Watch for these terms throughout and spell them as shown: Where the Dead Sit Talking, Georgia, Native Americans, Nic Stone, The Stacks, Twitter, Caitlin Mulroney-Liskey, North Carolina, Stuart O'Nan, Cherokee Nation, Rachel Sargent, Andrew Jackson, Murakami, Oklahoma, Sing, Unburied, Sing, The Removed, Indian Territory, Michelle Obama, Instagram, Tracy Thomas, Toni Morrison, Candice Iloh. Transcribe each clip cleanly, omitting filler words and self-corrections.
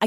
I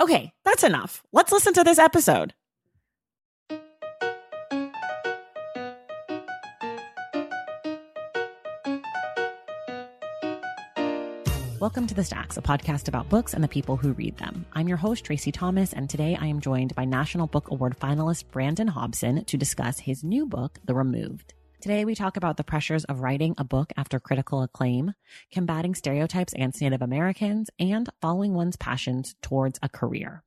Okay, that's enough. Let's listen to this episode. Welcome to The Stacks, a podcast about books and the people who read them. I'm your host, Tracy Thomas, and today I am joined by National Book Award finalist Brandon Hobson to discuss his new book, The Removed. Today we talk about the pressures of writing a book after critical acclaim, combating stereotypes against Native Americans, and following one's passions towards a career.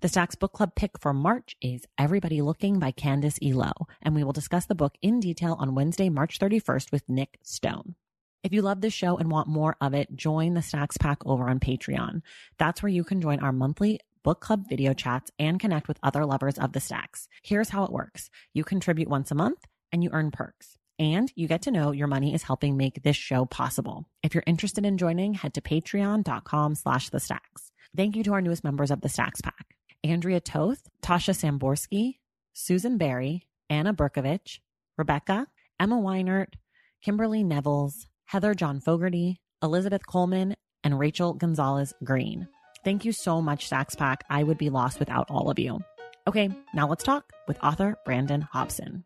The Stacks Book Club pick for March is Every Body Looking by Candice Iloh, and we will discuss the book in detail on Wednesday, March 31st with Nic Stone. If you love this show and want more of it, join the Stacks Pack over on Patreon. That's where you can join our monthly book club video chats and connect with other lovers of the Stacks. Here's how it works. You contribute once a month and you earn perks. And you get to know your money is helping make this show possible. If you're interested in joining, head to patreon.com/thestacks. Thank you to our newest members of the Stacks Pack: Andrea Toth, Tasha Samborski, Susan Berry, Anna Berkovich, Rebecca, Emma Weinert, Kimberly Nevels, Heather John Fogarty, Elizabeth Coleman, and Rachel Gonzalez Green. Thank you so much, Stacks Pack. I would be lost without all of you. Okay, now let's talk with author Brandon Hobson.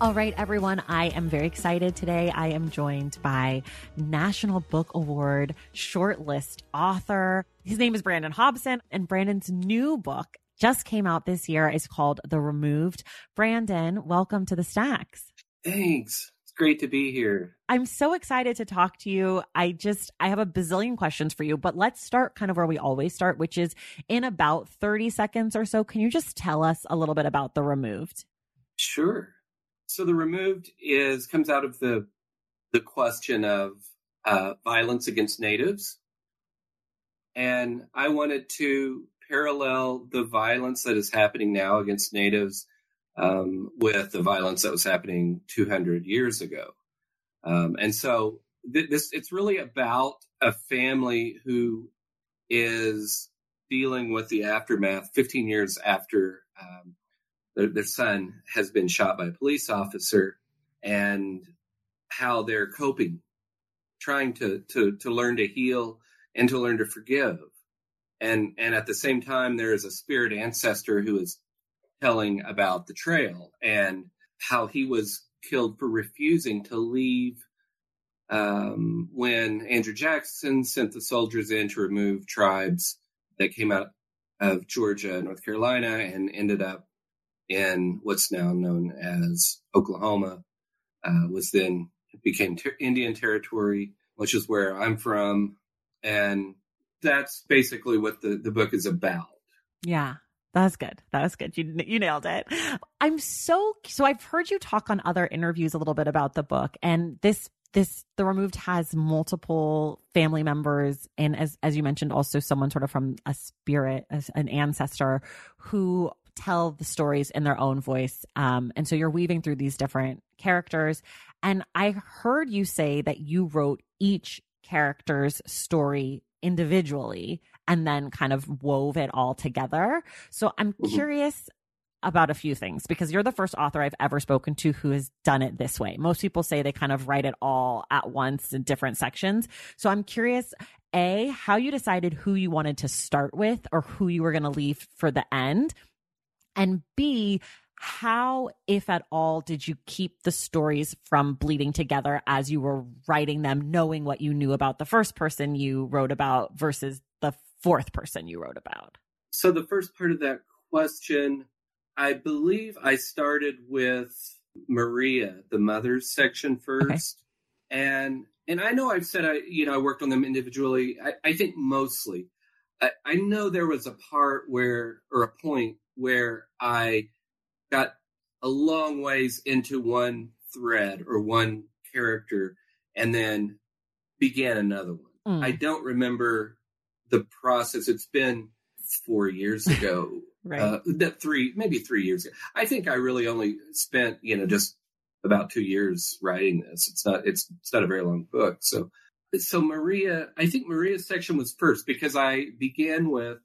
All right, everyone, I am very excited today. I am joined by National Book Award shortlist author. His name is Brandon Hobson, and Brandon's new book just came out this year. It's called The Removed. Brandon, welcome to the Stacks. Thanks. It's great to be here. I'm so excited to talk to you. I have a bazillion questions for you, but let's start kind of where we always start, which is in about 30 seconds or so. Can you just tell us a little bit about The Removed? Sure. So The Removed comes out of the question of violence against natives. And I wanted to parallel the violence that is happening now against natives with the violence that was happening 200 years ago. And so it's really about a family who is dealing with the aftermath 15 years after their son has been shot by a police officer, and how they're coping, trying to learn to heal and to learn to forgive. And at the same time, there is a spirit ancestor who is telling about the trail and how he was killed for refusing to leave when Andrew Jackson sent the soldiers in to remove tribes that came out of Georgia and North Carolina and ended up in what's now known as Oklahoma, became Indian Territory, which is where I'm from. And that's basically what the book is about. Yeah, that's good. That was good. You nailed it. So I've heard you talk on other interviews a little bit about the book, and this The Removed has multiple family members. And as you mentioned, also someone sort of from a spirit, an ancestor who tell the stories in their own voice. And so you're weaving through these different characters. And I heard you say that you wrote each character's story individually and then kind of wove it all together. So I'm curious about a few things, because you're the first author I've ever spoken to who has done it this way. Most people say they kind of write it all at once in different sections. So I'm curious, A, how you decided who you wanted to start with or who you were going to leave for the end, and B, How, if at all, did you keep the stories from bleeding together as you were writing them, knowing what you knew about the first person you wrote about versus the fourth person you wrote about? So the first part of that question, I believe I started with Maria, the mother's section first. Okay. And I know I've said, I worked on them individually. I think mostly. I know there was a part where I got a long ways into one thread or one character and then began another one. Mm. I don't remember the process. It's been 4 years ago, right? Maybe 3 years ago. I think I really only spent, just about 2 years writing this. It's not a very long book. So Maria, I think Maria's section was first because I began with,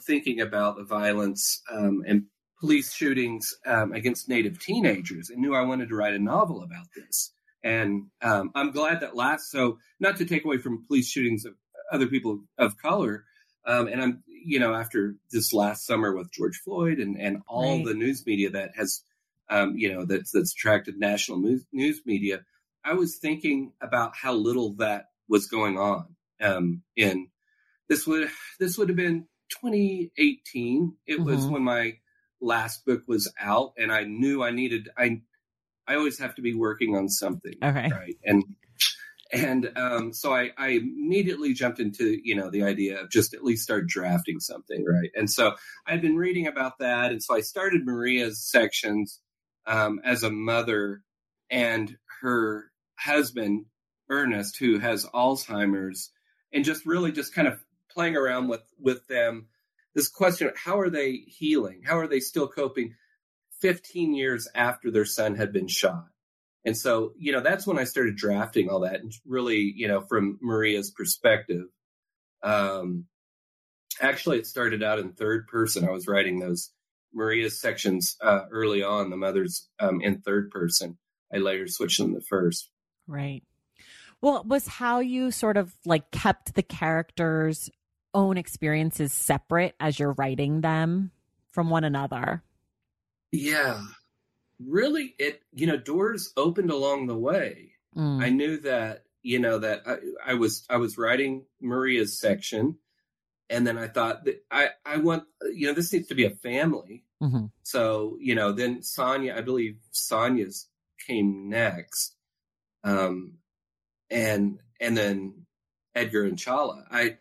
thinking about the violence and police shootings against Native teenagers and knew I wanted to write a novel about this. And I'm glad that lasts. So not to take away from police shootings of other people of color. And I'm, after this last summer with George Floyd and all the news media that has, that's attracted national news media, I was thinking about how little that was going on in this would have been 2018. It was when my last book was out, and I knew I needed. I always have to be working on something, okay, right? And so I immediately jumped into the idea of just at least start drafting something, right? And so I'd been reading about that, and so I started Maria's sections as a mother and her husband Ernest, who has Alzheimer's, and just kind of playing around with them, this question of how are they healing? How are they still coping 15 years after their son had been shot? And so, that's when I started drafting all that and really, from Maria's perspective. Actually, it started out in third person. I was writing those Maria's sections early on, the mother's in third person. I later switched them to first. Right. Well, it was how you sort of like kept the characters' own experiences separate as you're writing them from one another. Yeah, really. It, doors opened along the way. Mm. I knew that, that I was writing Maria's section, and then I thought that I want, this needs to be a family. Mm-hmm. So, then Sonia, I believe Sonia's came next. And then Edgar and Chala. I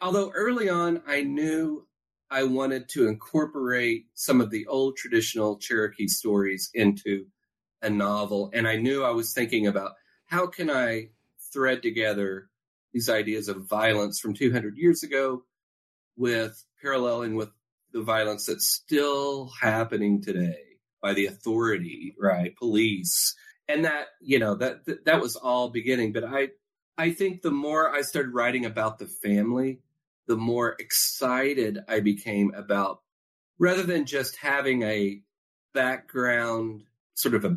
although early on I knew I wanted to incorporate some of the old traditional Cherokee stories into a novel, and I knew I was thinking about how can I thread together these ideas of violence from 200 years ago with paralleling with the violence that's still happening today by the authority, right? Police. And that, that was all beginning. But I think the more I started writing about the family, the more excited I became about, rather than just having a background, sort of a,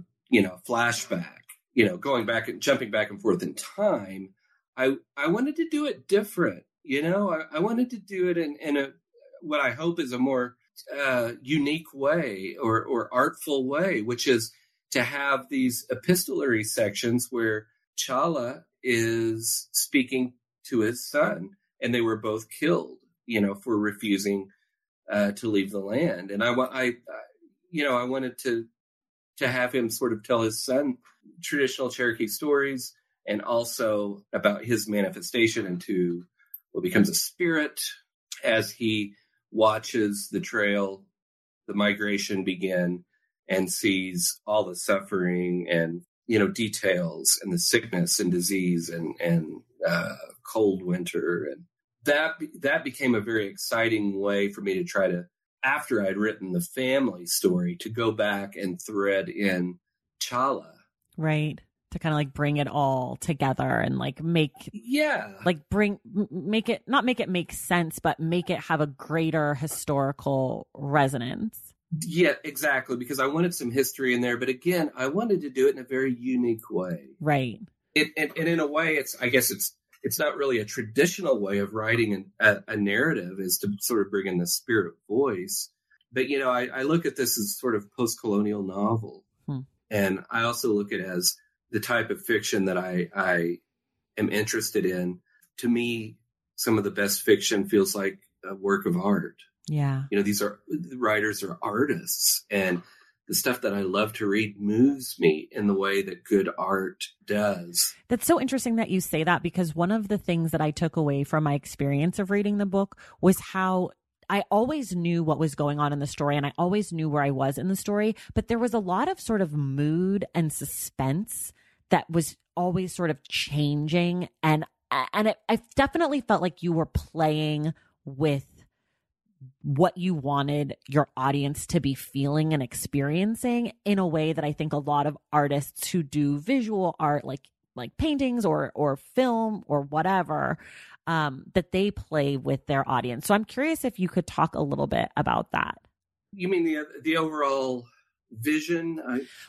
flashback, going back and jumping back and forth in time. I wanted to do it different. I wanted to do it in a, what I hope is a more unique way or artful way, which is to have these epistolary sections where Chala is speaking to his son, and they were both killed, for refusing to leave the land. And I wanted to have him sort of tell his son traditional Cherokee stories, and also about his manifestation into what becomes a spirit as he watches the trail, the migration begin, and sees all the suffering and, details and the sickness and disease and cold winter. And that became a very exciting way for me to try to, after I'd written the family story, to go back and thread in Chala. Right. To kind of like bring it all together and like make, make it, not make it make sense, but make it have a greater historical resonance. Yeah, exactly. Because I wanted some history in there, but again, I wanted to do it in a very unique way. Right. And in a way, it's not really a traditional way of writing a narrative, is to sort of bring in the spirit voice. But, you know, I look at this as sort of post-colonial novel. Hmm. And I also look at it as the type of fiction that I am interested in. To me, some of the best fiction feels like a work of art. Yeah. You know, these are writers are artists, and the stuff that I love to read moves me in the way that good art does. That's so interesting that you say that, because one of the things that I took away from my experience of reading the book was how I always knew what was going on in the story, and I always knew where I was in the story, but there was a lot of sort of mood and suspense that was always sort of changing. And I definitely felt like you were playing with what you wanted your audience to be feeling and experiencing in a way that I think a lot of artists who do visual art, like paintings or film or whatever, that they play with their audience. So I'm curious if you could talk a little bit about that. You mean the overall vision?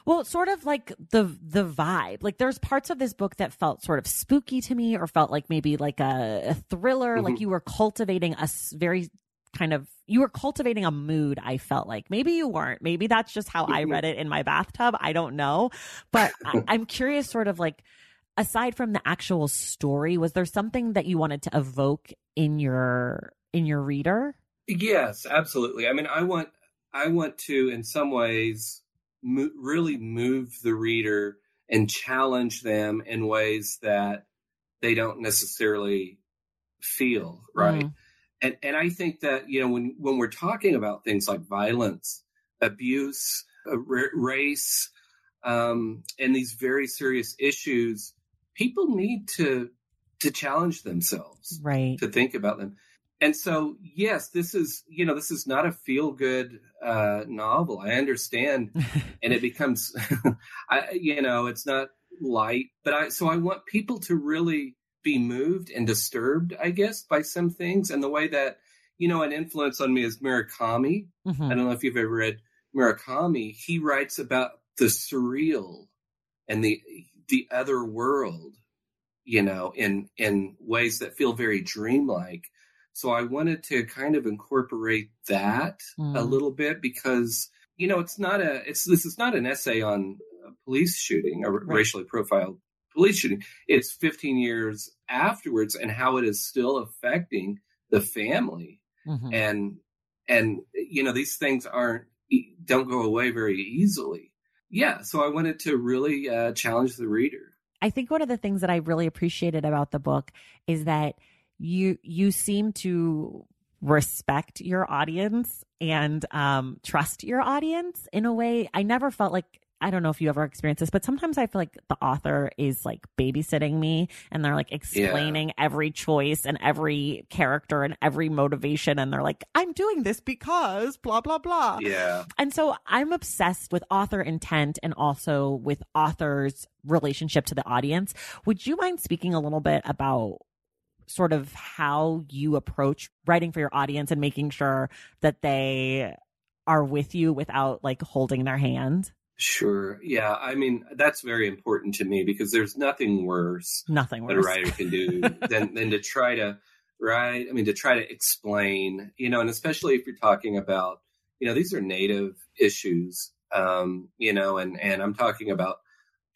Well, it's sort of like the vibe. Like, there's parts of this book that felt sort of spooky to me, or felt like maybe like a thriller. Mm-hmm. Like you were cultivating a very kind of, you were cultivating a mood, I felt like. Maybe you weren't. Maybe that's just how I read it in my bathtub. I don't know. But I'm curious, sort of like, aside from the actual story, was there something that you wanted to evoke in your reader? Yes, absolutely. I mean, I want to, in some ways, really move the reader and challenge them in ways that they don't necessarily feel, right? Mm. And I think that, you know, when we're talking about things like violence, abuse, race, and these very serious issues, people need to challenge themselves, right? To think about them. And so, yes, this is not a feel-good novel. I understand. And it becomes, it's not light. But so I want people to really be moved and disturbed, I guess, by some things. And the way that, you know, an influence on me is Murakami. Mm-hmm. I don't know if you've ever read Murakami. He writes about the surreal and the other world, you know, in ways that feel very dreamlike. So I wanted to kind of incorporate that a little bit, because, you know, this is not an essay on a police shooting, a racially profiled police shooting. It's 15 years afterwards and how it is still affecting the family. Mm-hmm. And, you know, these things don't go away very easily. Yeah. So I wanted to really challenge the reader. I think one of the things that I really appreciated about the book is that you seem to respect your audience and trust your audience in a way. I never felt like, I don't know if you ever experienced this, but sometimes I feel like the author is like babysitting me, and they're like explaining every choice and every character and every motivation. And they're like, I'm doing this because blah, blah, blah. Yeah. And so I'm obsessed with author intent and also with authors' relationship to the audience. Would you mind speaking a little bit about sort of how you approach writing for your audience and making sure that they are with you without like holding their hand? Sure. Yeah. I mean, that's very important to me, because there's nothing worse that a writer can do than to try to write. I mean, to try to explain, you know, and especially if you're talking about, you know, these are Native issues, you know, and I'm talking about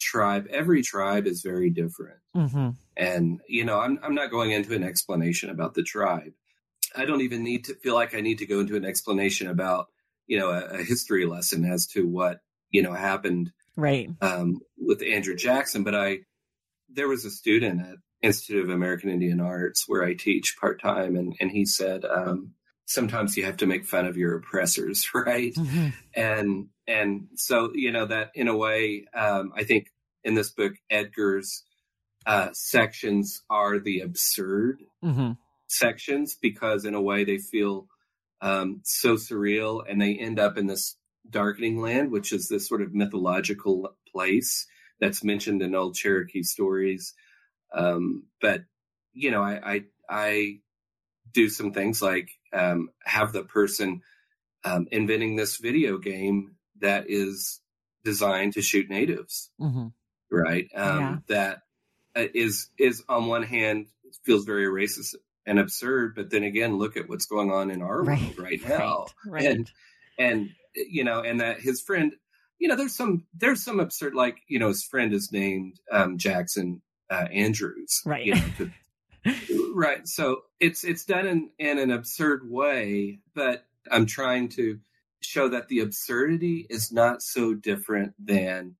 tribe. Every tribe is very different. Mm-hmm. And, you know, I'm not going into an explanation about the tribe. I don't even need to feel like I need to go into an explanation about, you know, a history lesson as to what, you know, happened right with Andrew Jackson. But there was a student at Institute of American Indian Arts where I teach part-time, and he said, sometimes you have to make fun of your oppressors, right? Mm-hmm. And so, you know, that in a way, I think in this book, Edgar's sections are the absurd mm-hmm. sections, because in a way they feel so surreal, and they end up in this Darkening Land, which is this sort of mythological place that's mentioned in old Cherokee stories. But, you know, I do some things like have the person inventing this video game that is designed to shoot natives, mm-hmm. right? That is on one hand feels very racist and absurd, but then again, look at what's going on in our world right now. Right. And And, you know, and that his friend, you know, there's some absurd, like, you know, his friend is named Jackson Andrews. Right. You know, right. So it's done in an absurd way, but I'm trying to show that the absurdity is not so different than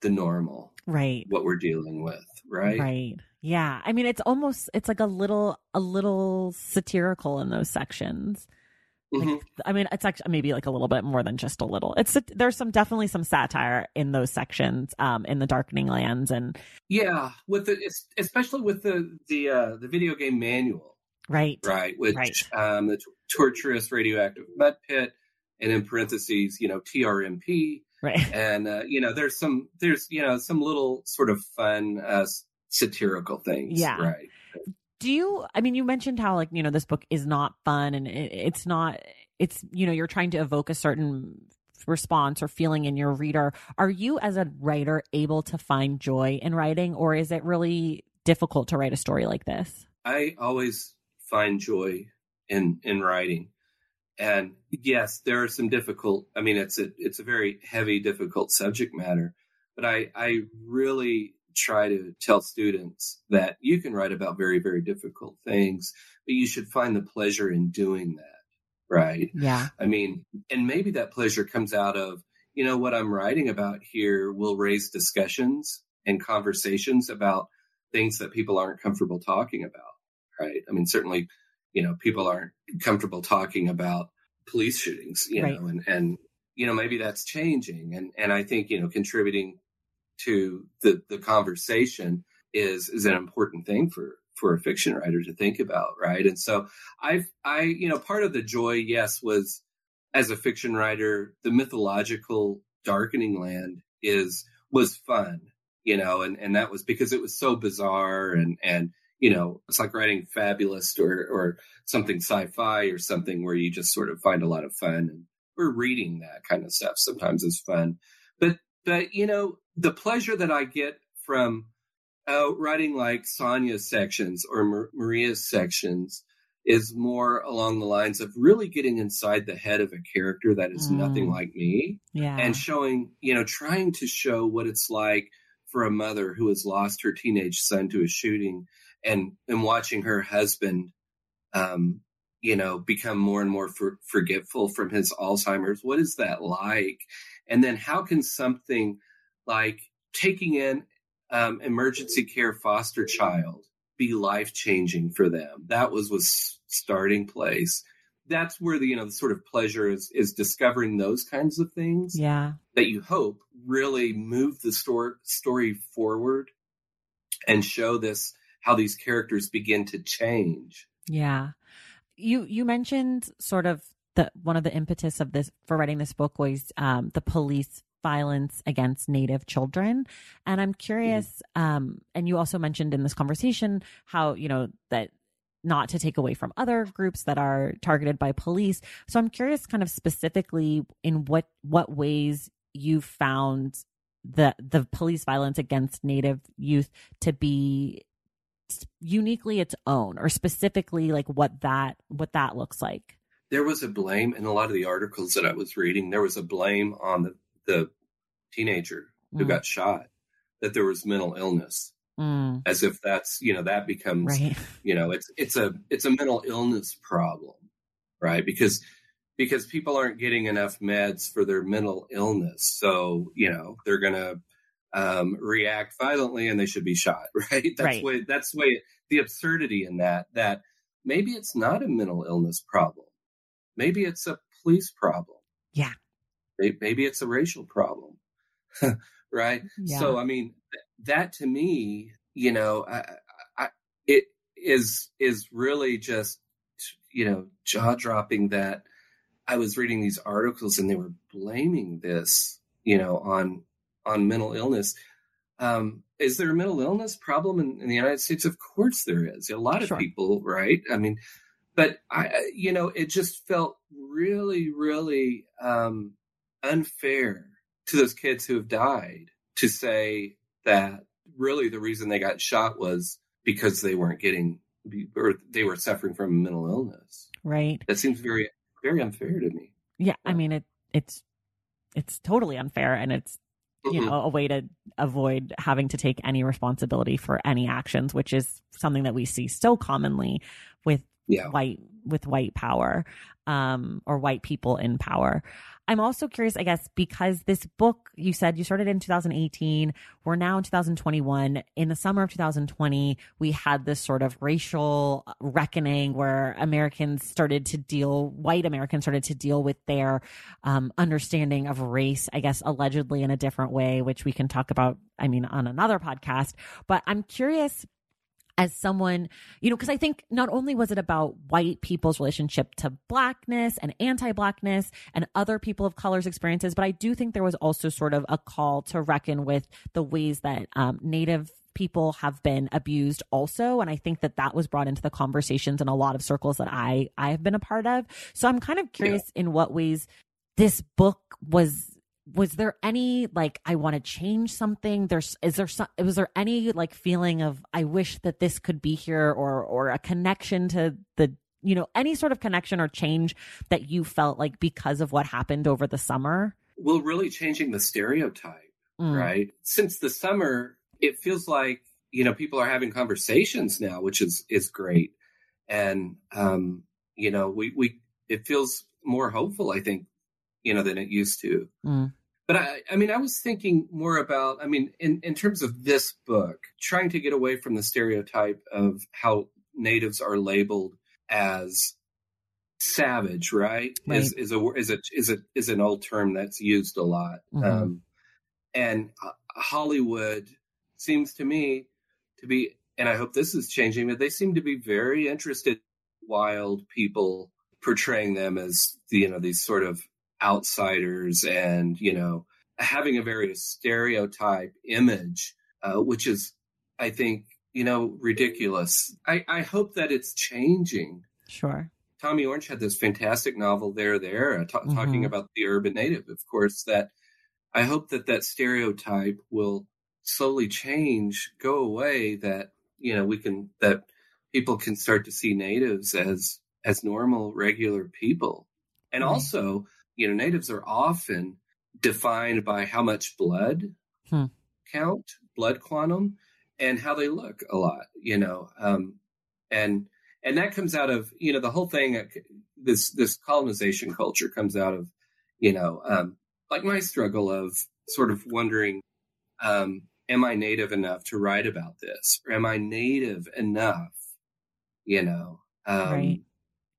the normal. Right. What we're dealing with. Right. Right. Yeah. I mean, it's like a little satirical in those sections. Like, mm-hmm. I mean, it's actually maybe like a little bit more than just a little. There's definitely some satire in those sections, in the Darkening Lands, and yeah, especially with the video game Manual, right, which the torturous radioactive mud pit, and in parentheses, you know, TRMP, right, and you know, there's some little sort of fun satirical things, yeah, right. You mentioned how, like, you know, this book is not fun and it's not, you know, you're trying to evoke a certain response or feeling in your reader. Are you as a writer able to find joy in writing, or is it really difficult to write a story like this? I always find joy in writing. And yes, there are some difficult, I mean, it's a very heavy, difficult subject matter, but I really try to tell students that you can write about very, very difficult things, but you should find the pleasure in doing that. Right. Yeah. I mean, and maybe that pleasure comes out of, you know, what I'm writing about here will raise discussions and conversations about things that people aren't comfortable talking about. Right. I mean, certainly, you know, people aren't comfortable talking about police shootings, you know, and, you know, maybe that's changing. And I think, you know, contributing to the conversation is an important thing for a fiction writer to think about, right? And so I you know, part of the joy, yes, was as a fiction writer, the mythological Darkening Land was fun, you know, and that was because it was so bizarre and you know, it's like writing Fabulist or something sci-fi or something where you just sort of find a lot of fun, and we're reading that kind of stuff sometimes is fun. But, you know, the pleasure that I get from writing like Sonia's sections or Maria's sections is more along the lines of really getting inside the head of a character that is nothing like me, yeah, and showing, you know, trying to show what it's like for a mother who has lost her teenage son to a shooting and watching her husband, you know, become more and more forgetful from his Alzheimer's. What is that like? And then how can something like taking in emergency care foster child be life-changing for them? That was starting place. That's where the, you know, the sort of pleasure is discovering those kinds of things, yeah, that you hope really move the story forward and show this, how these characters begin to change. Yeah. You mentioned sort of one of the impetus of this for writing this book was the police violence against Native children. And I'm curious, and you also mentioned in this conversation how, you know, that not to take away from other groups that are targeted by police. So I'm curious kind of specifically in what ways you found the police violence against Native youth to be uniquely its own, or specifically like what that looks like. There was a blame in a lot of the articles that I was reading. There was a blame on the teenager who got shot, that there was mental illness, as if that's, you know, that becomes, right, you know, it's a mental illness problem, right? Because people aren't getting enough meds for their mental illness. So, you know, they're going to react violently and they should be shot, right? That's the way the absurdity in that maybe it's not a mental illness problem. Maybe it's a police problem. Yeah. Maybe it's a racial problem. Right. Yeah. So, I mean, that to me, you know, it is really just, you know, jaw dropping that I was reading these articles and they were blaming this, you know, on mental illness. Is there a mental illness problem in the United States? Of course there is. A lot of people, right? I mean, but I, you know, it just felt really, really unfair to those kids who have died to say that really the reason they got shot was because they weren't getting, or they were suffering from mental illness. Right. That seems very, very unfair to me. Yeah, I mean, it's totally unfair, and it's, you know, a way to avoid having to take any responsibility for any actions, which is something that we see so commonly with white power, or white people in power. I'm also curious, I guess, because this book, you said you started in 2018. We're now in 2021. In the summer of 2020, we had this sort of racial reckoning where white Americans started to deal with their understanding of race, I guess, allegedly in a different way, which we can talk about, I mean, on another podcast. But I'm curious, as someone, you know, because I think not only was it about white people's relationship to Blackness and anti-Blackness and other people of color's experiences, but I do think there was also sort of a call to reckon with the ways that Native people have been abused also. And I think that was brought into the conversations in a lot of circles that I have been a part of. So I'm kind of curious in what ways this book was there any, like, I want to change something? Was there any, like, feeling of, I wish that this could be here, or a connection to the, you know, any sort of connection or change that you felt like because of what happened over the summer? Well, really changing the stereotype, right? Since the summer, it feels like, you know, people are having conversations now, which is great. And, you know, it feels more hopeful, I think, you know, than it used to. But I was thinking more about, I mean, in terms of this book, trying to get away from the stereotype of how Natives are labeled as savage, right? Is an old term that's used a lot. And Hollywood seems to me to be, and I hope this is changing, but they seem to be very interested in wild people, portraying them as, you know, these sort of outsiders, and, you know, having a very stereotype image, which is, I think, you know, ridiculous. I hope that it's changing. Sure. Tommy Orange had this fantastic novel, talking about the urban Native, of course, that I hope that stereotype will slowly change, go away, that, you know, that people can start to see Natives as normal, regular people. And also, you know, Natives are often defined by how much blood quantum, and how they look a lot, you know, and that comes out of, you know, the whole thing, this colonization culture comes out of, you know, like my struggle of sort of wondering, am I Native enough to write about this? Or am I Native enough, you know?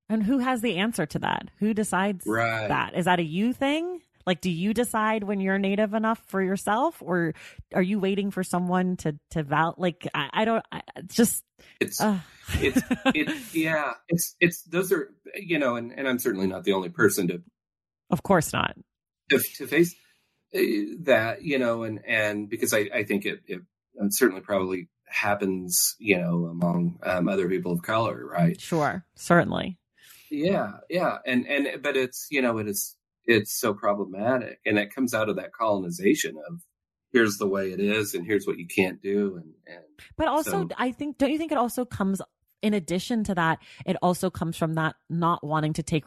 And who has the answer to that? Who decides that? Is that a you thing? Like, do you decide when you're Native enough for yourself, or are you waiting for someone to like, those are, you know, and I'm certainly not the only person to, of course not, to face that, you know, and because I think it certainly probably happens, you know, among other people of color, right? Sure. Certainly. Yeah. But it's, you know, it's so problematic, and that comes out of that colonization of here's the way it is and here's what you can't do. But also, so, I think, don't you think it also comes, in addition to that, it also comes from that not wanting to take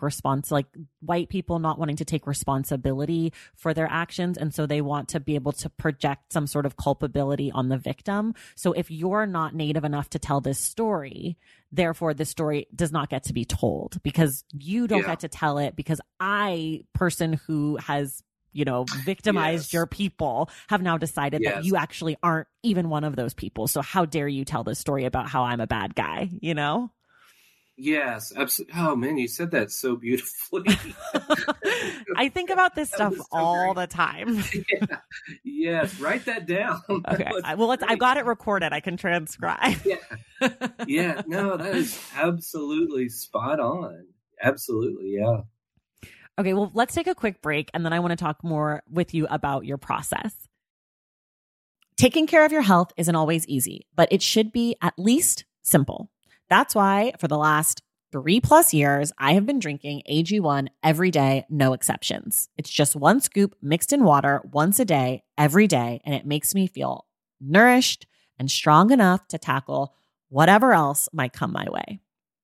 white people not wanting to take responsibility for their actions. And so they want to be able to project some sort of culpability on the victim. So if you're not Native enough to tell this story, therefore the story does not get to be told, because you don't get to tell it, because I, person who has, you know, victimized your people, have now decided that you actually aren't even one of those people. So how dare you tell this story about how I'm a bad guy, you know? Yes, absolutely. Oh man, you said that so beautifully. I think about this stuff all the time. Yeah. Yes, write that down. Okay. I've got it recorded. I can transcribe. Yeah. No, that is absolutely spot on. Absolutely. Yeah. Okay, well, let's take a quick break, and then I want to talk more with you about your process. Taking care of your health isn't always easy, but it should be at least simple. That's why for the last 3+ years, I have been drinking AG1 every day, no exceptions. It's just 1 scoop mixed in water once a day, every day, and it makes me feel nourished and strong enough to tackle whatever else might come my way.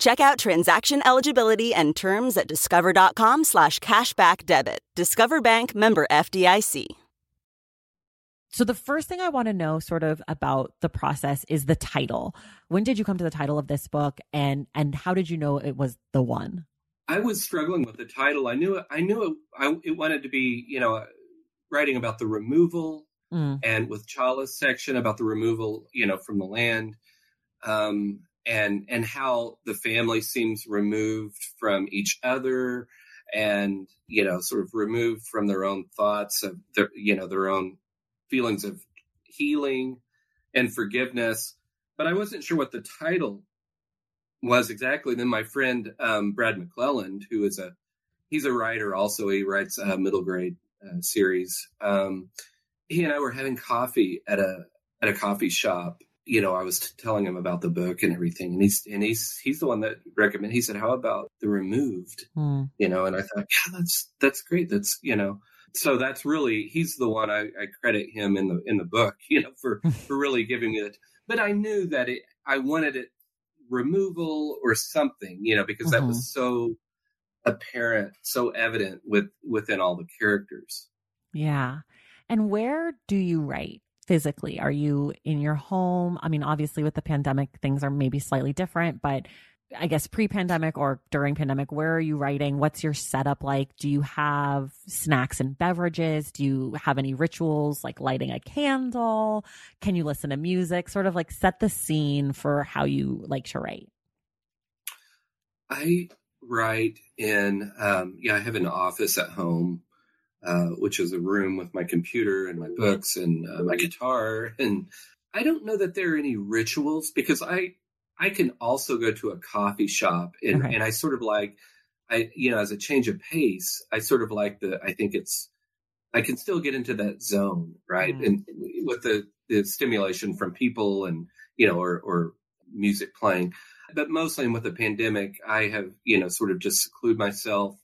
Check out transaction eligibility and terms at discover.com/cashbackdebit. Discover Bank, member FDIC. So the first thing I want to know sort of about the process is the title. When did you come to the title of this book, and how did you know it was the one? I was struggling with the title. I knew it wanted to be, you know, writing about the removal and with Chala's section about the removal, you know, from the land. And how the family seems removed from each other and, you know, sort of removed from their own thoughts of their, you know, their own feelings of healing and forgiveness. But I wasn't sure what the title was exactly. Then my friend, Brad McClelland, who is he's a writer also. He writes a middle grade series. He and I were having coffee at a coffee shop. You know, I was telling him about the book and everything, and he's the one that recommended. He said, "How about The Removed?" You know, and I thought, yeah, that's great. That's, you know, so that's really, he's the one I credit him in the book, you know, for really giving it. But I knew that I wanted it removal or something, you know, because that was so apparent, so evident within all the characters. Yeah, and where do you write? Physically, are you in your home? I mean, obviously with the pandemic, things are maybe slightly different, but I guess pre-pandemic or during pandemic, where are you writing? What's your setup like? Do you have snacks and beverages? Do you have any rituals like lighting a candle? Can you listen to music? Sort of like set the scene for how you like to write. I write in, I have an office at home. Which is a room with my computer and my books and my guitar. And I don't know that there are any rituals because I can also go to a coffee shop and I sort of like, as a change of pace, I sort of like I can still get into that zone, right? Mm. And with the stimulation from people and, you know, or music playing, but mostly with the pandemic, I have, you know, sort of just seclude myself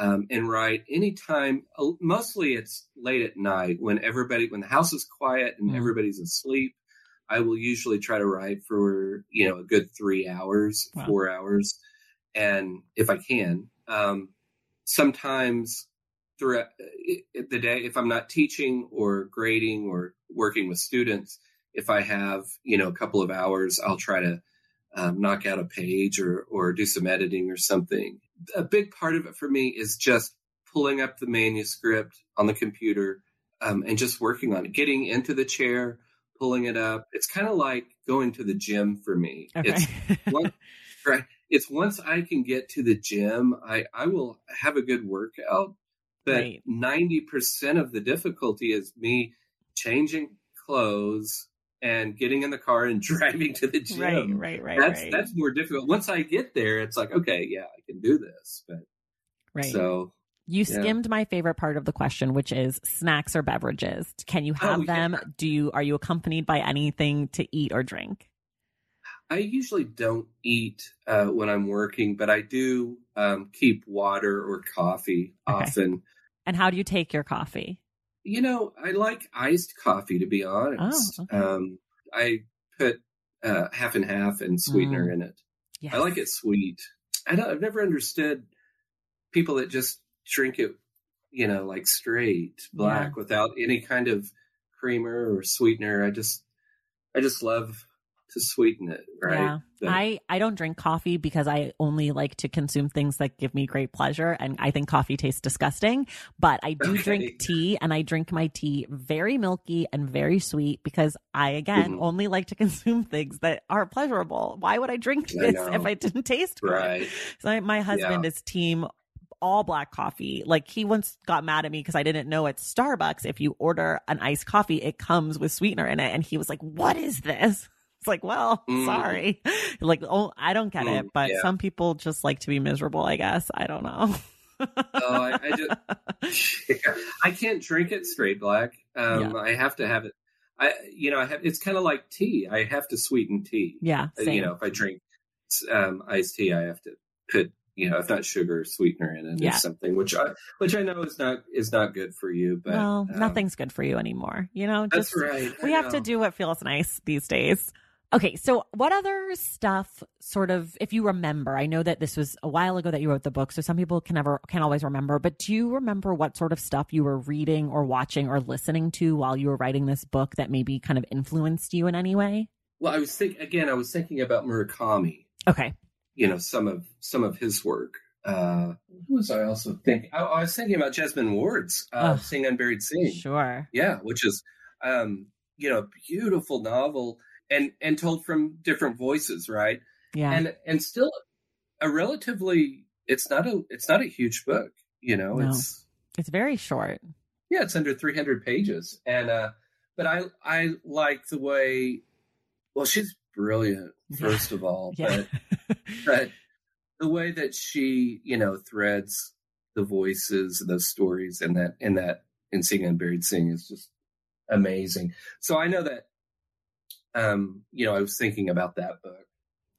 and write anytime. Mostly it's late at night when the house is quiet and everybody's asleep. I will usually try to write for, you know, a good 3 hours, 4 hours. And if I can, sometimes throughout the day, if I'm not teaching or grading or working with students, if I have, you know, a couple of hours, I'll try to knock out a page or do some editing or something. A big part of it for me is just pulling up the manuscript on the computer and just working on it, getting into the chair, pulling it up. It's kind of like going to the gym for me. Okay. It's once I can get to the gym, I will have a good workout. But right. 90% of the difficulty is me changing clothes and getting in the car and driving to the gym. Right. That's more difficult. Once I get there, it's like, okay, yeah, I can do this. But right. So you skimmed my favorite part of the question, which is snacks or beverages. Can you have them? Yeah. Are you accompanied by anything to eat or drink? I usually don't eat when I'm working, but I do keep water or coffee often. And how do you take your coffee? You know, I like iced coffee, to be honest. Oh, okay. I put half and half and sweetener in it. Yes. I like it sweet. I've never understood people that just drink it, you know, like straight black without any kind of creamer or sweetener. I just love to sweeten it, right? Yeah. But I don't drink coffee because I only like to consume things that give me great pleasure, and I think coffee tastes disgusting. But I do drink tea, and I drink my tea very milky and very sweet because I, again, only like to consume things that are pleasurable. Why would I drink this if I didn't taste good? Right. So my husband is team all black coffee. Like, he once got mad at me because I didn't know at Starbucks, if you order an iced coffee, it comes with sweetener in it. And he was like, "What is this?" It's like, well, sorry. Like, oh, I don't get it. But some people just like to be miserable, I guess. I don't know. I can't drink it straight black. I have to have it. It's kind of like tea. I have to sweeten tea. Yeah. Same. You know, if I drink iced tea, I have to put, you know, if not sugar, sweetener in it or something, which I know is not good for you. But nothing's good for you anymore. You know, just, that's right. We have to do what feels nice these days. Okay, so what other stuff, sort of, if you remember? I know that this was a while ago that you wrote the book, so some people can't always remember. But do you remember what sort of stuff you were reading or watching or listening to while you were writing this book that maybe kind of influenced you in any way? Well, I was thinking about Murakami. Okay. You know, some of his work. Who was I also thinking? I was thinking about Jesmyn Ward's Sing, Unburied, Sing. Sure. Yeah, which is, you know, a beautiful novel and told from different voices, right? Yeah. And still a relatively, it's not a huge book, you know. No. It's very short. Yeah, it's under 300 pages. And but I like the way, well, she's brilliant, first of all, but the way that she, you know, threads the voices, those stories, and that in Sing, Unburied, Sing is just amazing. So I know that, you know, I was thinking about that book.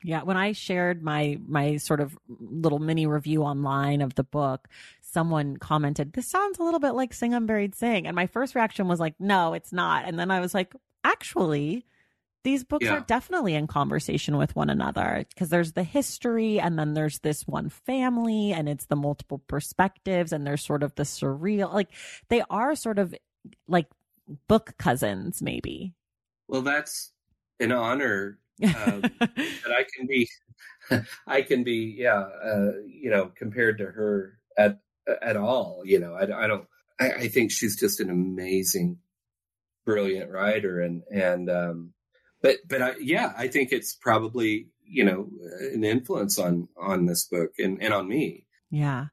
Yeah, when I shared my sort of little mini review online of the book, someone commented, "This sounds a little bit like Sing, Unburied, Sing," and my first reaction was like, "No, it's not." And then I was like, actually, these books are definitely in conversation with one another, because there's the history, and then there's this one family, and it's the multiple perspectives, and there's sort of the surreal. Like, they are sort of like book cousins, maybe. Well, that's an honor that I can be, you know, compared to her at all. You know, I think she's just an amazing, brilliant writer, But I think it's probably, you know, an influence on this book and on me. Yeah.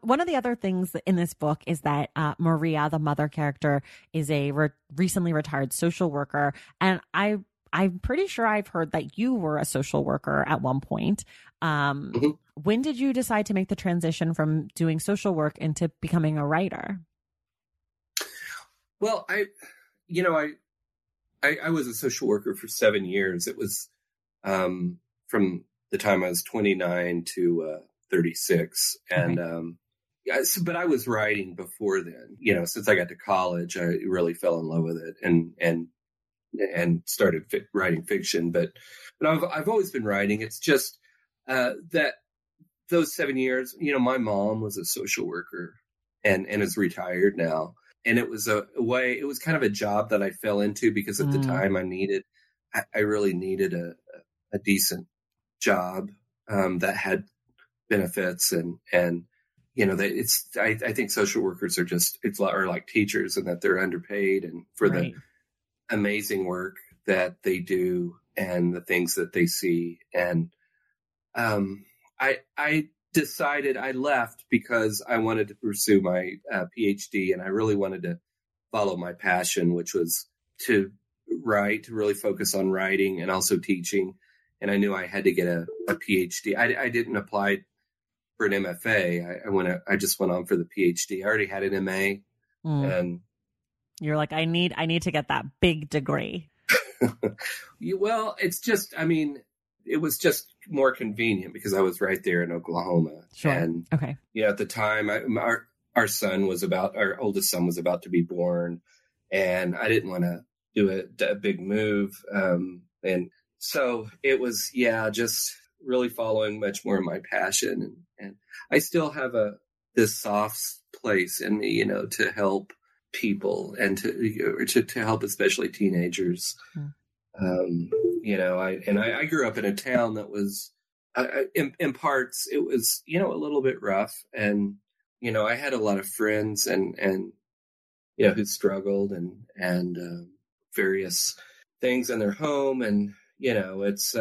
One of the other things in this book is that Maria, the mother character, is a recently retired social worker. And I'm pretty sure I've heard that you were a social worker at one point. When did you decide to make the transition from doing social work into becoming a writer? Well, I was a social worker for 7 years. It was from the time I was 29 to 36. And but I was writing before then. You know, since I got to college, I really fell in love with it and started writing fiction. But I've always been writing. It's just that those 7 years, you know, my mom was a social worker and is retired now. And it was it was kind of a job that I fell into because at the time I really needed a decent job that had benefits and you know, I think social workers are just, it's are like teachers and that they're underpaid and for right. the amazing work that they do and the things that they see. And I decided I left because I wanted to pursue my PhD, and I really wanted to follow my passion, which was to write, to really focus on writing and also teaching. And I knew I had to get a PhD. I didn't apply for an MFA. I just went on for the PhD. I already had an MA. And you're like, I need to get that big degree. Well, it's just, I mean, it was just more convenient because I was right there in Oklahoma. Sure. And okay. Yeah, at the time, our oldest son was about to be born, and I didn't want to do a big move. And so it was, yeah, just really following much more of my passion. And I still have this soft place in me, you know, to help people and to help, especially teenagers. You know, I grew up in a town that was, in parts, it was, you know, a little bit rough. And, you know, I had a lot of friends and, you know, who struggled and various things in their home. And, you know, it's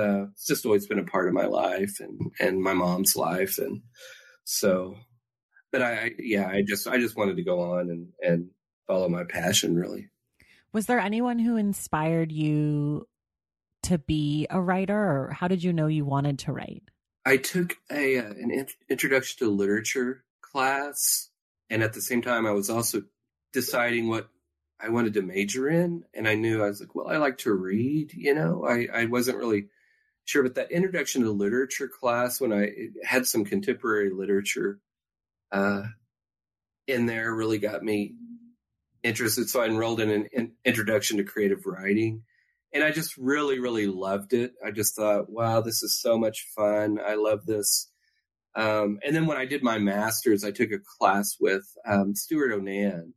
just always been a part of my life and my mom's life. And so, but I just wanted to go on and follow my passion, really. Was there anyone who inspired you to be a writer, or how did you know you wanted to write? I took an introduction to literature class, and at the same time I was also deciding what I wanted to major in. And I knew, I was like, well, I like to read, you know. I wasn't really sure, but that introduction to literature class, when I had some contemporary literature in there, really got me interested. So I enrolled in an introduction to creative writing, and I just really, really loved it. I just thought, wow, this is so much fun. I love this. And then when I did my master's, I took a class with Stuart O'Nan,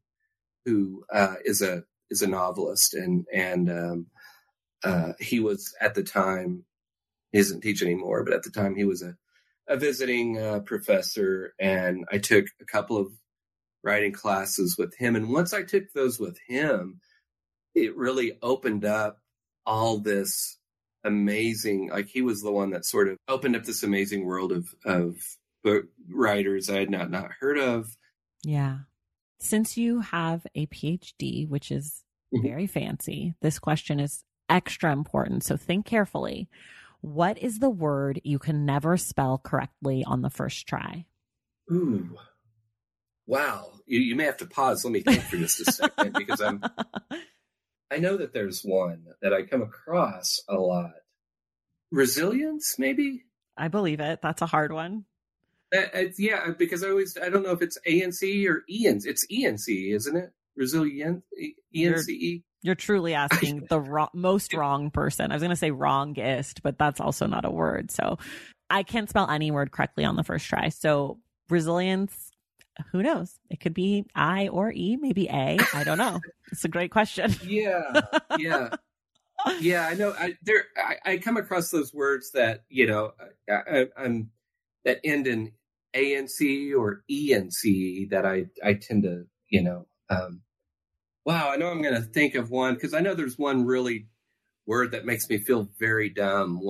who is a novelist, and he was, at the time, he doesn't teach anymore, but at the time he was a visiting professor, and I took a couple of writing classes with him. And once I took those with him, it really opened up all this amazing, like, he was the one that sort of opened up this amazing world of writers I had not heard of. Yeah. Since you have a PhD, which is very fancy, this question is extra important. So think carefully. What is the word you can never spell correctly on the first try? Ooh, wow. You may have to pause. Let me think for just a second, because I know that there's one that I come across a lot. Resilience, maybe? I believe it. That's a hard one. Yeah, because I don't know if it's ANC or ENC. It's ENC, isn't it? Resilient, ENCE. You're truly asking the most wrong person. I was going to say wrongest, but that's also not a word. So I can't spell any word correctly on the first try. So resilience, who knows? It could be I or E, maybe A. I don't know. It's a great question. Yeah, yeah. Yeah, I know. I come across those words that, you know, I'm that end in ANC or ENC that I tend to, you know, wow, I know I'm going to think of one, because I know there's one really word that makes me feel very dumb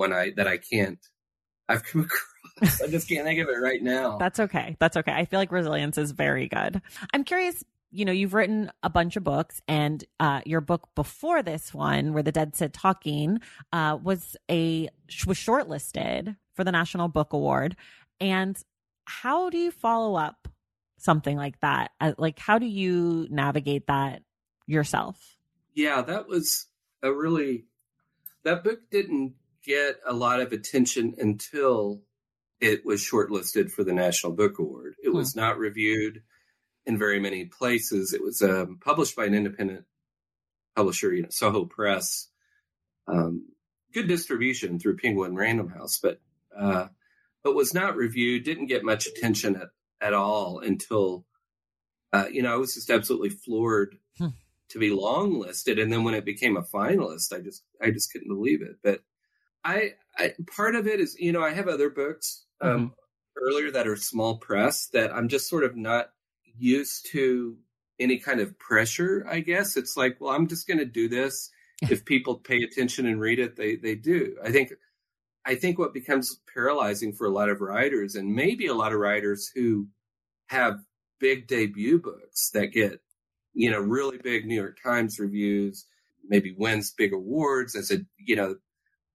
I've come across. I just can't think of it right now. That's okay. I feel like resilience is very good. I'm curious, you know, you've written a bunch of books, and your book before this one, Where the Dead Sit Talking, was shortlisted for the National Book Award. And how do you follow up something like that? Like, how do you navigate that yourself? Yeah, that book didn't get a lot of attention until it was shortlisted for the National Book Award. It was not reviewed in very many places. It was published by an independent publisher, you know, Soho Press. Good distribution through Penguin Random House, but was not reviewed, didn't get much attention at all until, you know, I was just absolutely floored to be long listed. And then when it became a finalist, I just couldn't believe it. But I part of it is, you know, I have other books earlier that are small press that I'm just sort of not used to any kind of pressure, I guess. It's like, well, I'm just going to do this. If people pay attention and read it, they do. I think what becomes paralyzing for a lot of writers, and maybe a lot of writers who have big debut books that get, you know, really big New York Times reviews, maybe wins big awards. As a, you know,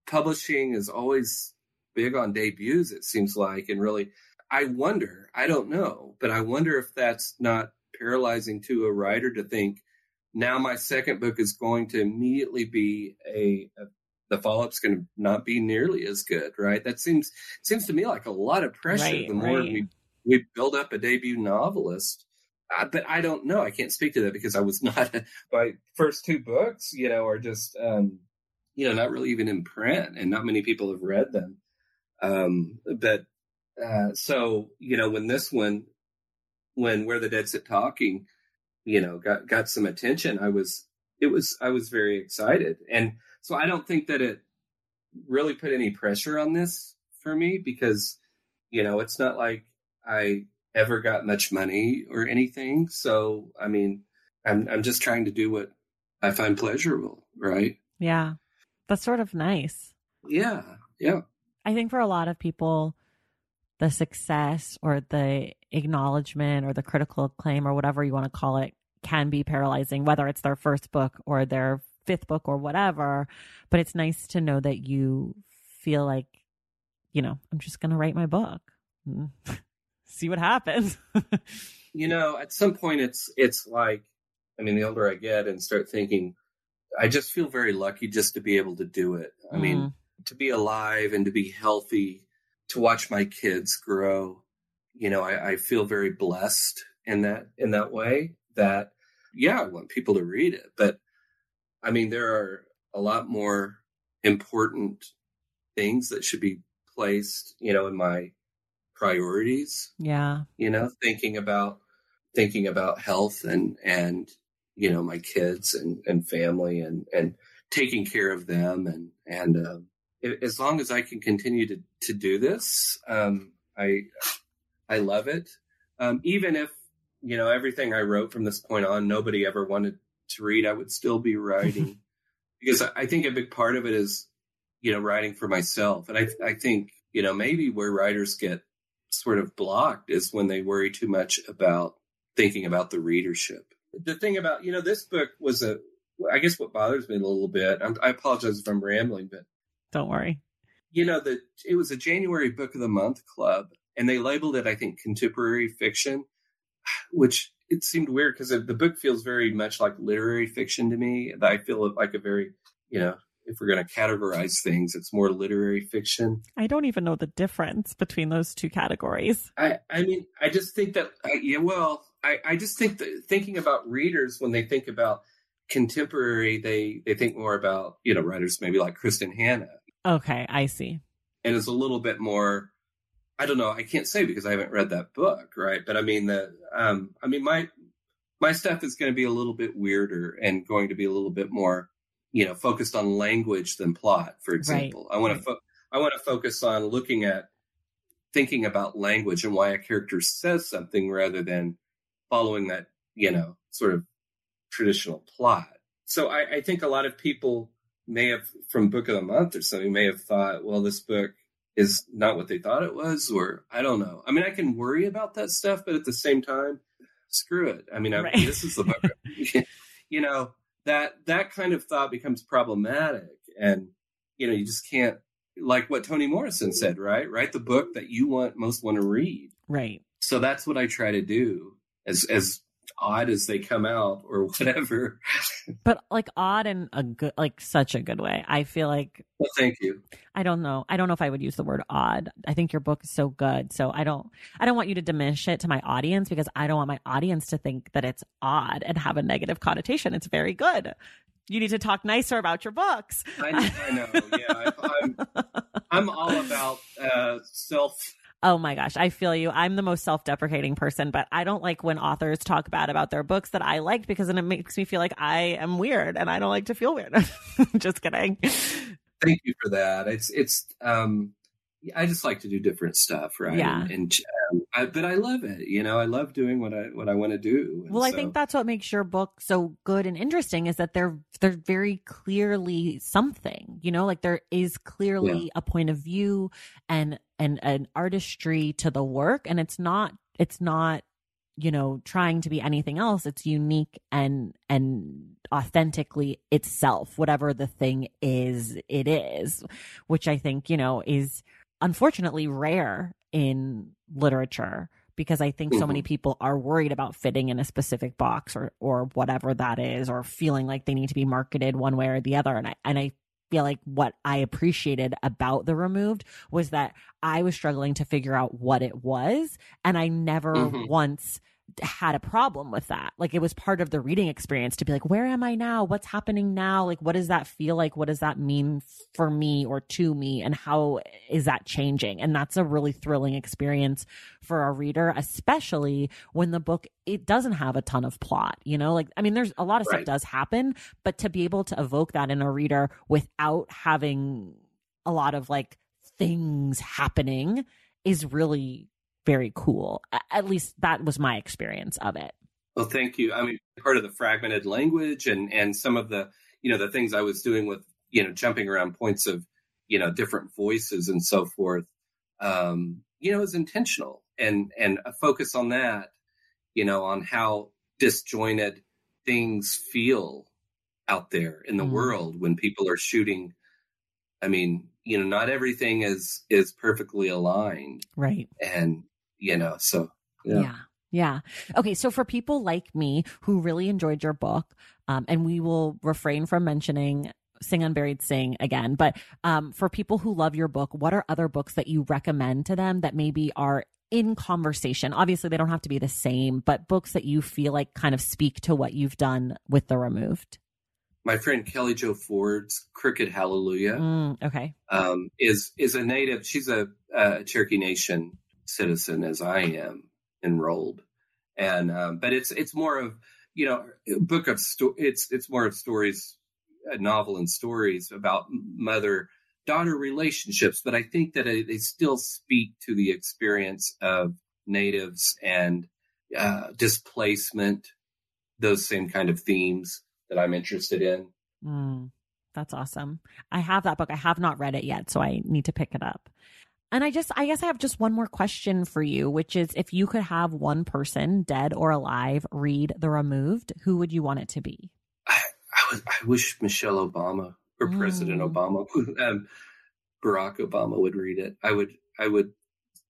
publishing is always big on debuts, it seems like. And really, I wonder, I don't know, but I wonder if that's not paralyzing to a writer to think, now my second book is going to immediately be the follow-up's going to not be nearly as good, right? That seems to me like a lot of pressure. Right, the more we build up a debut novelist, but I don't know. I can't speak to that because I was not. My first two books, you know, are just, you know, not really even in print, and not many people have read them. So, you know, when this one, when Where the Dead Sit Talking, you know, got some attention, I was very excited. And so I don't think that it really put any pressure on this for me because, you know, it's not like I ever got much money or anything. So, I mean, I'm just trying to do what I find pleasurable. Right. Yeah. That's sort of nice. Yeah. Yeah. I think for a lot of people, the success or the acknowledgement or the critical acclaim or whatever you want to call it can be paralyzing, whether it's their first book or their fifth book or whatever. But it's nice to know that you feel like, you know, I'm just going to write my book, see what happens. You know, at some point it's like, I mean, the older I get and start thinking, I just feel very lucky just to be able to do it. I mean, to be alive and to be healthy, to watch my kids grow, you know, I feel very blessed in that way that, yeah, I want people to read it. But I mean, there are a lot more important things that should be placed, you know, in my priorities. Yeah. You know, thinking about health and, you know, my kids and family and taking care of them. And as long as I can continue to do this, I love it. Even if, you know, everything I wrote from this point on, nobody ever wanted to read, I would still be writing because I think a big part of it is, you know, writing for myself. And I think, you know, maybe where writers get sort of blocked is when they worry too much about thinking about the readership. The thing about, you know, this book was I guess what bothers me a little bit, I apologize if I'm rambling, but don't worry. You know, it was a January Book of the Month Club, and they labeled it, I think, contemporary fiction, which it seemed weird because the book feels very much like literary fiction to me. I feel like a very, you know, if we're going to categorize things, it's more literary fiction. I don't even know the difference between those two categories. I mean, I just think that, I just think that thinking about readers, when they think about contemporary, they think more about, you know, writers maybe like Kristin Hannah. Okay, I see. And it's a little bit more, I don't know, I can't say because I haven't read that book, right? But I mean, my stuff is going to be a little bit weirder and going to be a little bit more, you know, focused on language than plot, for example. Right. I want to focus on looking at thinking about language and why a character says something rather than following that, you know, sort of traditional plot. So I think a lot of people may have, from Book of the Month or something, may have thought, well, this book is not what they thought it was, or I don't know. I mean, I can worry about that stuff, but at the same time, screw it. I mean, right. This is the book. You know, that kind of thought becomes problematic. And, you know, you just can't, like what Toni Morrison said, right? Write the book that you most want to read. Right. So that's what I try to do, as odd as they come out or whatever. But like odd in a good, like such a good way. I feel like, well, thank you. I don't know if I would use the word odd. I think your book is so good. So I don't want you to diminish it to my audience, because I don't want my audience to think that it's odd and have a negative connotation. It's very good. You need to talk nicer about your books. I know. Yeah. I'm all about self. Oh my gosh, I feel you. I'm the most self-deprecating person, but I don't like when authors talk bad about their books that I liked, because then it makes me feel like I am weird, and I don't like to feel weird. Just kidding. Thank you for that. It's I just like to do different stuff, right? Yeah. But I love it. You know, I love doing what I want to do. And well, I think that's what makes your book so good and interesting is that they're very clearly something, you know, like there is clearly a point of view and an artistry to the work. And it's not, you know, trying to be anything else. It's unique and authentically itself, whatever the thing is, it is, which I think, you know, is unfortunately rare in literature, because I think so many people are worried about fitting in a specific box or whatever that is, or feeling like they need to be marketed one way or the other. And I feel like what I appreciated about The Removed was that I was struggling to figure out what it was, and I never once had a problem with that. Like, it was part of the reading experience to be like, where am I now? What's happening now? Like, what does that feel like? What does that mean for me or to me? And how is that changing? And that's a really thrilling experience for a reader, especially when the book, it doesn't have a ton of plot, you know, like, I mean, there's a lot of stuff does happen, but to be able to evoke that in a reader without having a lot of like things happening is really very cool. At least that was my experience of it. Well, thank you. I mean, part of the fragmented language and some of the, you know, the things I was doing with, you know, jumping around points of, you know, different voices and so forth, you know, is intentional and a focus on that, you know, on how disjointed things feel out there in the world when people are shooting. I mean, you know, not everything is perfectly aligned. Right. And, you know, so. Yeah. Okay. So for people like me who really enjoyed your book, and we will refrain from mentioning Sing, Unburied, Sing again, but for people who love your book, what are other books that you recommend to them that maybe are in conversation? Obviously, they don't have to be the same, but books that you feel like kind of speak to what you've done with The Removed. My friend Kelly Jo Ford's Crooked Hallelujah is a native. She's a Cherokee Nation citizen, as I am, enrolled, and but it's more of, you know, a book of it's more of stories, a novel and stories about mother-daughter relationships. But I think that they still speak to the experience of natives and displacement, those same kind of themes that I'm interested in. That's awesome. I have that book. I have not read it yet, so I need to pick it up. And I guess I have just one more question for you, which is, if you could have one person, dead or alive, read The Removed, who would you want it to be? I wish Michelle Obama or President Obama, Barack Obama, would read it. I would,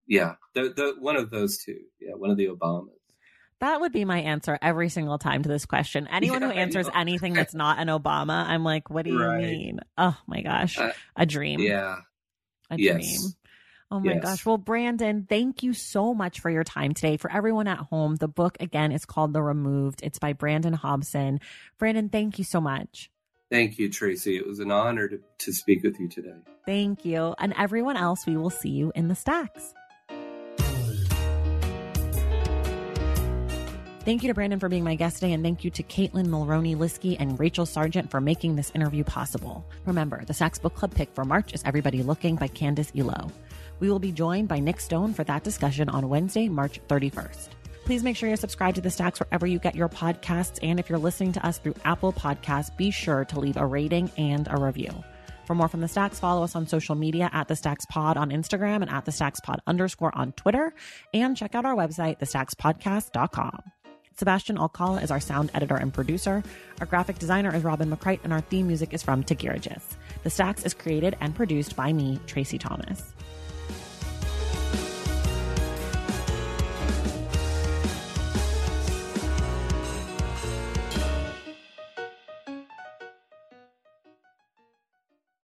the one of those two. Yeah, one of the Obamas. That would be my answer every single time to this question. Anyone who answers anything that's not an Obama, I'm like, what do you mean? Oh my gosh. A dream. Yeah. A dream. Oh my gosh. Well, Brandon, thank you so much for your time today. For everyone at home, the book again is called The Removed. It's by Brandon Hobson. Brandon, thank you so much. Thank you, Tracy. It was an honor to speak with you today. Thank you. And everyone else, we will see you in the stacks. Thank you to Brandon for being my guest today, and thank you to Caitlin Mulroney-Liskey and Rachel Sargent for making this interview possible. Remember, the Stacks Book Club pick for March is Everybody Looking by Candice Iloh. We will be joined by Nic Stone for that discussion on Wednesday, March 31st. Please make sure you're subscribed to The Stacks wherever you get your podcasts, and if you're listening to us through Apple Podcasts, be sure to leave a rating and a review. For more from The Stacks, follow us on social media at The Stacks Pod on Instagram and at TheStacksPod_ on Twitter, and check out our website, TheStacksPodcast.com. Sebastian Alcala is our sound editor and producer. Our graphic designer is Robin McCrite, and our theme music is from Tegirages. The Stacks is created and produced by me, Tracy Thomas.